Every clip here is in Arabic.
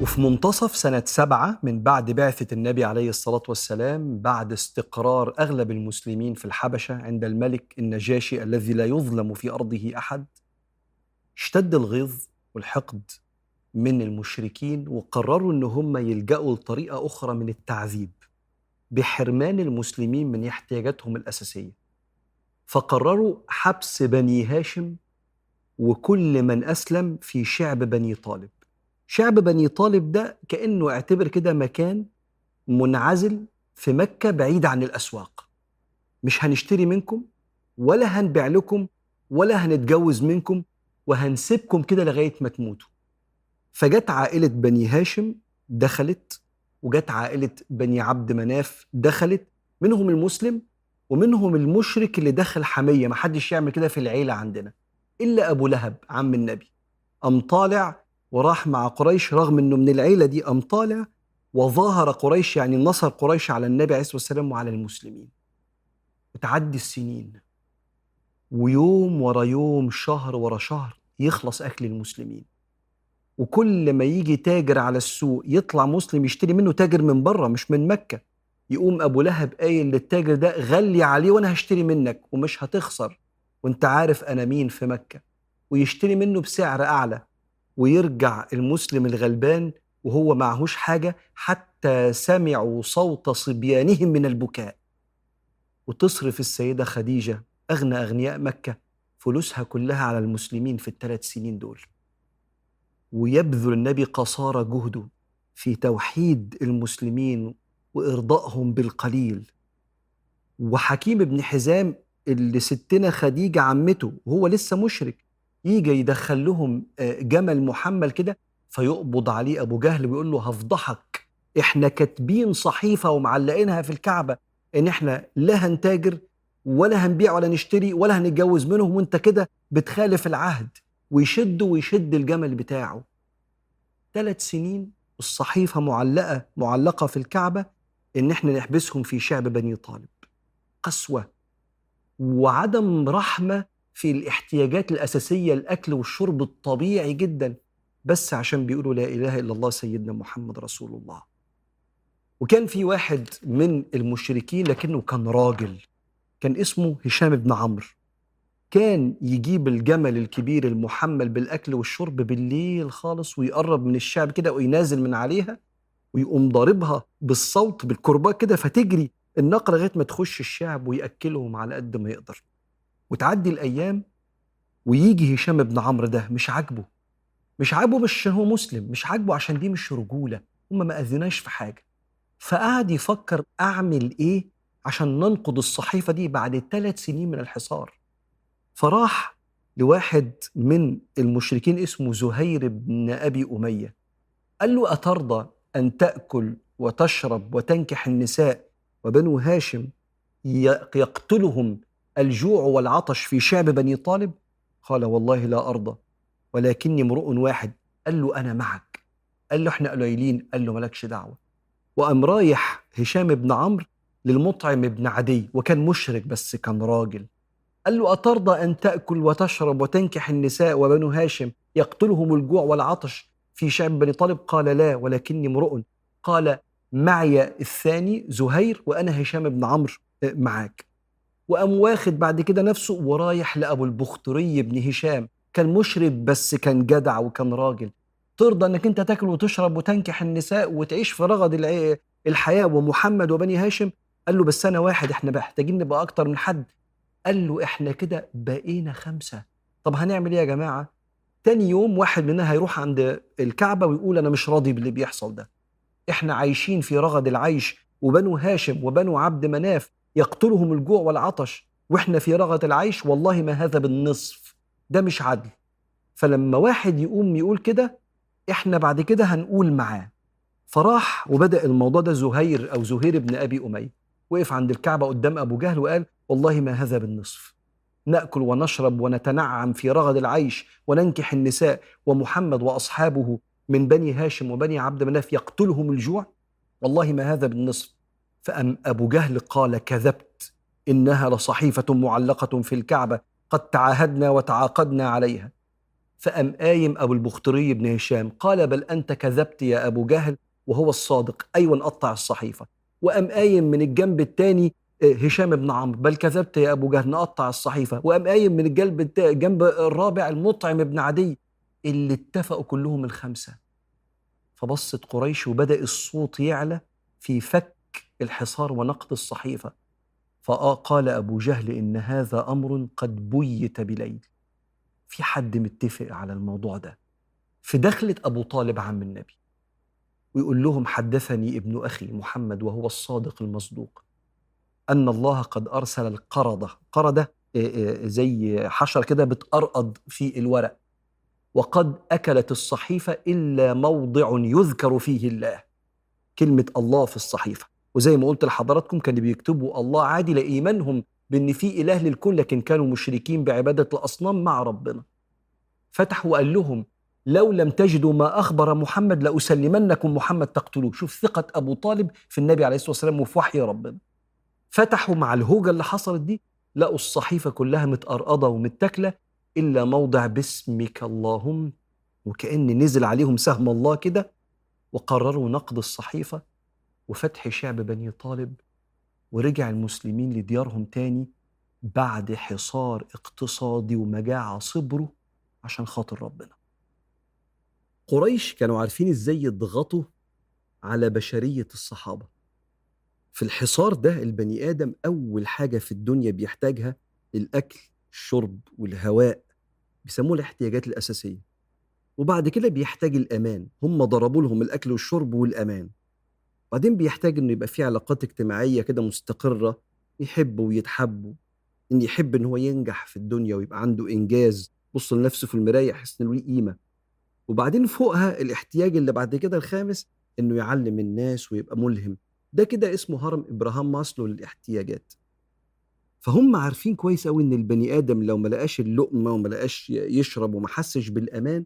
وفي منتصف سنة 7 من بعد بعثة النبي عليه الصلاة والسلام، بعد استقرار أغلب المسلمين في الحبشة عند الملك النجاشي الذي لا يظلم في أرضه أحد، اشتد الغيظ والحقد من المشركين، وقرروا إن هم يلجأوا لطريقة أخرى من التعذيب بحرمان المسلمين من احتياجاتهم الأساسية. فقرروا حبس بني هاشم وكل من أسلم في شعب بني طالب. شعب بني طالب ده كأنه اعتبر كده مكان منعزل في مكة بعيد عن الأسواق، مش هنشتري منكم ولا هنبيع لكم ولا هنتجوز منكم وهنسيبكم كده لغاية ما تموتوا. فجت عائلة بني هاشم دخلت، وجت عائلة بني عبد مناف دخلت، منهم المسلم ومنهم المشرك اللي دخل حمية، محدش يعمل كده في العيلة عندنا، إلا أبو لهب عم النبي قام طالع وراح مع قريش، رغم أنه من العيلة دي، قام طالع وظاهر قريش، يعني نصر قريش على النبي عليه الصلاة والسلام وعلى المسلمين. بتعدي السنين، ويوم ورا يوم، شهر ورا شهر، يخلص أكل المسلمين. وكل ما يجي تاجر على السوق يطلع مسلم يشتري منه، تاجر من بره مش من مكة، يقوم أبو لهب قايل للتاجر ده غلي عليه وأنا هشتري منك ومش هتخسر، وانت عارف أنا مين في مكة، ويشتري منه بسعر أعلى، ويرجع المسلم الغلبان وهو معهوش حاجة. حتى سمعوا صوت صبيانهم من البكاء. وتصرف السيدة خديجة أغنى أغنياء مكة فلوسها كلها على المسلمين في ال3 سنين دول. ويبذل النبي قصارى جهده في توحيد المسلمين وإرضائهم بالقليل. وحكيم بن حزام اللي ستنا خديجة عمته وهو لسه مشرك، يجي يدخل لهم جمل محمل كده، فيقبض عليه أبو جهل ويقول له هفضحك، إحنا كاتبين صحيفة ومعلقينها في الكعبة إن إحنا لا هنتاجر ولا هنبيع ولا نشتري ولا هنتجوز منهم، وإنت كده بتخالف العهد. ويشد الجمل بتاعه. 3 سنين الصحيفة معلقة في الكعبة إن إحنا نحبسهم في شعب بني طالب. قسوة وعدم رحمة في الاحتياجات الأساسية، الأكل والشرب الطبيعي جدا، بس عشان بيقولوا لا إله إلا الله سيدنا محمد رسول الله. وكان في واحد من المشركين، لكنه كان راجل، كان اسمه هشام بن عمرو، كان يجيب الجمل الكبير المحمل بالأكل والشرب بالليل خالص، ويقرب من الشعب كده وينازل من عليها، ويقوم ضاربها بالصوت بالكرباج كده، فتجري النقرة لغاية ما تخش الشعب، ويأكلهم على قد ما يقدر. وتعدي الأيام، ويجي هشام بن عمرو ده مش عاجبه، مش عشان هو مسلم، مش عاجبه عشان دي مش رجولة، هما ما أذناش في حاجة. فقعد يفكر أعمل إيه عشان ننقض الصحيفة دي بعد 3 سنين من الحصار. فراح لواحد من المشركين اسمه زهير بن أبي أمية، قال له أترضى أن تأكل وتشرب وتنكح النساء وبنو هاشم يقتلهم الجوع والعطش في شعب بني طالب؟ قال والله لا أرضى ولكني امرؤ واحد. قال له أنا معك، قال له إحنا قليلين، قال له ملكش دعوة. وقام رايح هشام بن عمرو للمطعم بن عدي، وكان مشرك بس كان راجل، قال له أترضى أن تأكل وتشرب وتنكح النساء وبنو هاشم يقتلهم الجوع والعطش في شعب بني طالب؟ قال لا ولكني امرؤ. قال معي الثاني زهير وأنا هشام بن عمرو معاك. وقام واخد بعد كده نفسه ورايح لأبو البختري بن هشام، كان مشرب بس كان جدع وكان راجل. ترضى أنك أنت تأكل وتشرب وتنكح النساء وتعيش في رغد الحياة ومحمد وبني هاشم؟ قال له بس أنا واحد، إحنا محتاجين نبقى أكتر من حد. قال له إحنا كده بقينا 5. طب هنعمل إيه يا جماعة؟ تاني يوم واحد مننا هيروح عند الكعبة ويقول أنا مش راضي باللي بيحصل ده، إحنا عايشين في رغد العيش، وبنو هاشم وبنو عبد مناف يقتلهم الجوع والعطش وإحنا في رغد العيش، والله ما هذا بالنصف، ده مش عدل. فلما واحد يقوم يقول كده إحنا بعد كده هنقول معاه. فراح وبدأ الموضوع ده، زهير أو زهير بن أبي أمية وقف عند الكعبة قدام أبو جهل وقال والله ما هذا بالنصف، نأكل ونشرب ونتنعم في رغد العيش وننكح النساء ومحمد وأصحابه من بني هاشم وبني عبد مناف يقتلهم الجوع؟ والله ما هذا بالنصف. فأم أبو جهل قال كذبت، إنها لصحيفة معلقة في الكعبة قد تعاهدنا وتعاقدنا عليها. فقام قايم أبو البختري بن هشام قال: بل أنت كذبت يا أبو جهل، وهو الصادق. أيوة، نقطع الصحيفة. وقام قايم من الجنب الثاني هشام بن عمرو: بل كذبت يا أبو جهل، نقطع الصحيفة. وقام قايم من الجنب الرابع المطعم بن عدي، اللي اتفقوا كلهم الخمسة. فبصت قريش وبدأ الصوت يعلى في فك الحصار ونقد الصحيفة. فقال أبو جهل: إن هذا أمر قد بيت بليل. في حد متفق على الموضوع ده. في دخلة أبو طالب عم النبي ويقول لهم: حدثني ابن أخي محمد وهو الصادق المصدوق أن الله قد أرسل القردة. قردة زي حشرة كده بتقرقض في الورق. وقد أكلت الصحيفة إلا موضع يذكر فيه الله. كلمة الله في الصحيفة. وزي ما قلت لحضراتكم كانوا بيكتبوا الله عادي لإيمانهم بأن في إله للكون، لكن كانوا مشركين بعبادة الأصنام مع ربنا. فتح وقال لهم: لو لم تجدوا ما أخبر محمد لأسلمنكم محمد تقتلوه. شوف ثقة أبو طالب في النبي عليه الصلاة والسلام وفي وحي ربنا. فتحوا مع الهوجة اللي حصلت دي، لقوا الصحيفة كلها متقرقضة ومتاكلة إلا موضع باسمك اللهم. وكأن نزل عليهم سهم الله كده، وقرروا نقد الصحيفة وفتح شعب بني طالب. ورجع المسلمين لديارهم تاني بعد حصار اقتصادي ومجاعة صبروا عشان خاطر ربنا. قريش كانوا عارفين ازاي يضغطوا على بشرية الصحابة في الحصار ده. البني آدم أول حاجة في الدنيا بيحتاجها الأكل، الشرب والهواء، بيسموه الاحتياجات الأساسية. وبعد كده بيحتاج الأمان. هم ضربوا لهم الأكل والشرب والأمان. بعدين بيحتاج إنه يبقى فيه علاقات اجتماعية كده مستقرة، يحبوا ويتحبوا، إن يحب إن هو ينجح في الدنيا ويبقى عنده إنجاز، بص لنفسه في المراية يحس إنه ليه قيمة. وبعدين فوقها الاحتياج اللي بعد كده الخامس، إنه يعلم الناس ويبقى ملهم. ده كده اسمه هرم إبراهام ماسلو للاحتياجات. فهم عارفين كويس أوي إن البني آدم لو ما لقاش اللقمة وما لقاش يشرب وما حسش بالأمان،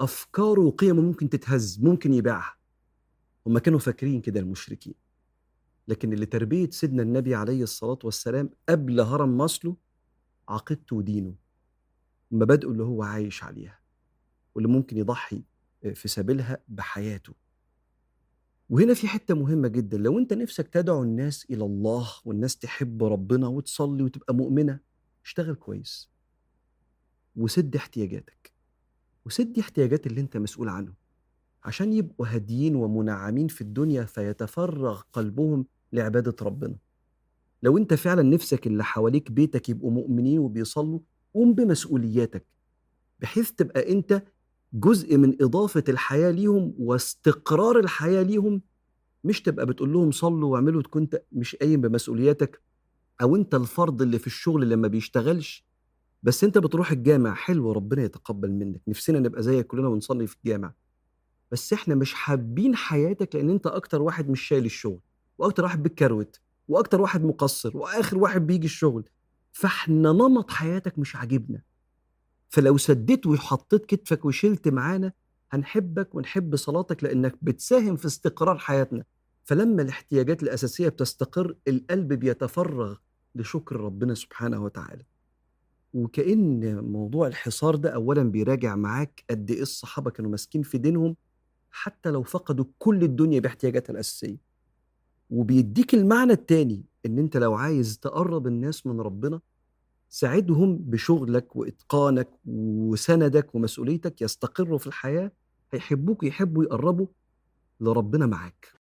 أفكاره وقيمه ممكن تتهز، ممكن يبيعها. هما كانوا فاكرين كده المشركين. لكن اللي تربية سيدنا النبي عليه الصلاة والسلام قبل هرم ماسلو عقيدته ودينه، مبادئه اللي هو عايش عليها واللي ممكن يضحي في سبيلها بحياته. وهنا في حتة مهمة جدا. لو انت نفسك تدعو الناس إلى الله والناس تحب ربنا وتصلي وتبقى مؤمنة، اشتغل كويس وسد احتياجاتك، وسد احتياجات اللي انت مسؤول عنه، عشان يبقوا هاديين ومنعمين في الدنيا فيتفرغ قلبهم لعبادة ربنا. لو انت فعلا نفسك اللي حواليك بيتك يبقوا مؤمنين وبيصلوا، قوم بمسؤولياتك بحيث تبقى انت جزء من إضافة الحياة ليهم واستقرار الحياة ليهم. مش تبقى بتقول لهم صلوا واعملوا كنت مش قايم بمسؤولياتك. أو انت الفرد اللي في الشغل اللي ما بيشتغلش، بس انت بتروح الجامع. حلو، ربنا يتقبل منك، نفسنا نبقى زيك كلنا ونصلي في الجامع، بس احنا مش حابين حياتك لان انت اكتر واحد مش شايل الشغل، واكتر واحد بيتكروت، واكتر واحد مقصر، واخر واحد بيجي الشغل. فاحنا نمط حياتك مش عاجبنا. فلو سديت وحطيت كتفك وشلت معانا، هنحبك ونحب صلاتك لانك بتساهم في استقرار حياتنا. فلما الاحتياجات الاساسيه بتستقر، القلب بيتفرغ لشكر ربنا سبحانه وتعالى. وكأن موضوع الحصار ده اولا بيراجع معاك قد ايه الصحابه كانوا ماسكين في دينهم حتى لو فقدوا كل الدنيا باحتياجاتها الأساسية. وبيديك المعنى التاني، إن أنت لو عايز تقرب الناس من ربنا، ساعدهم بشغلك وإتقانك وسندك ومسؤوليتك، يستقروا في الحياة، هيحبوك، يحبوا يقربوا لربنا معاك.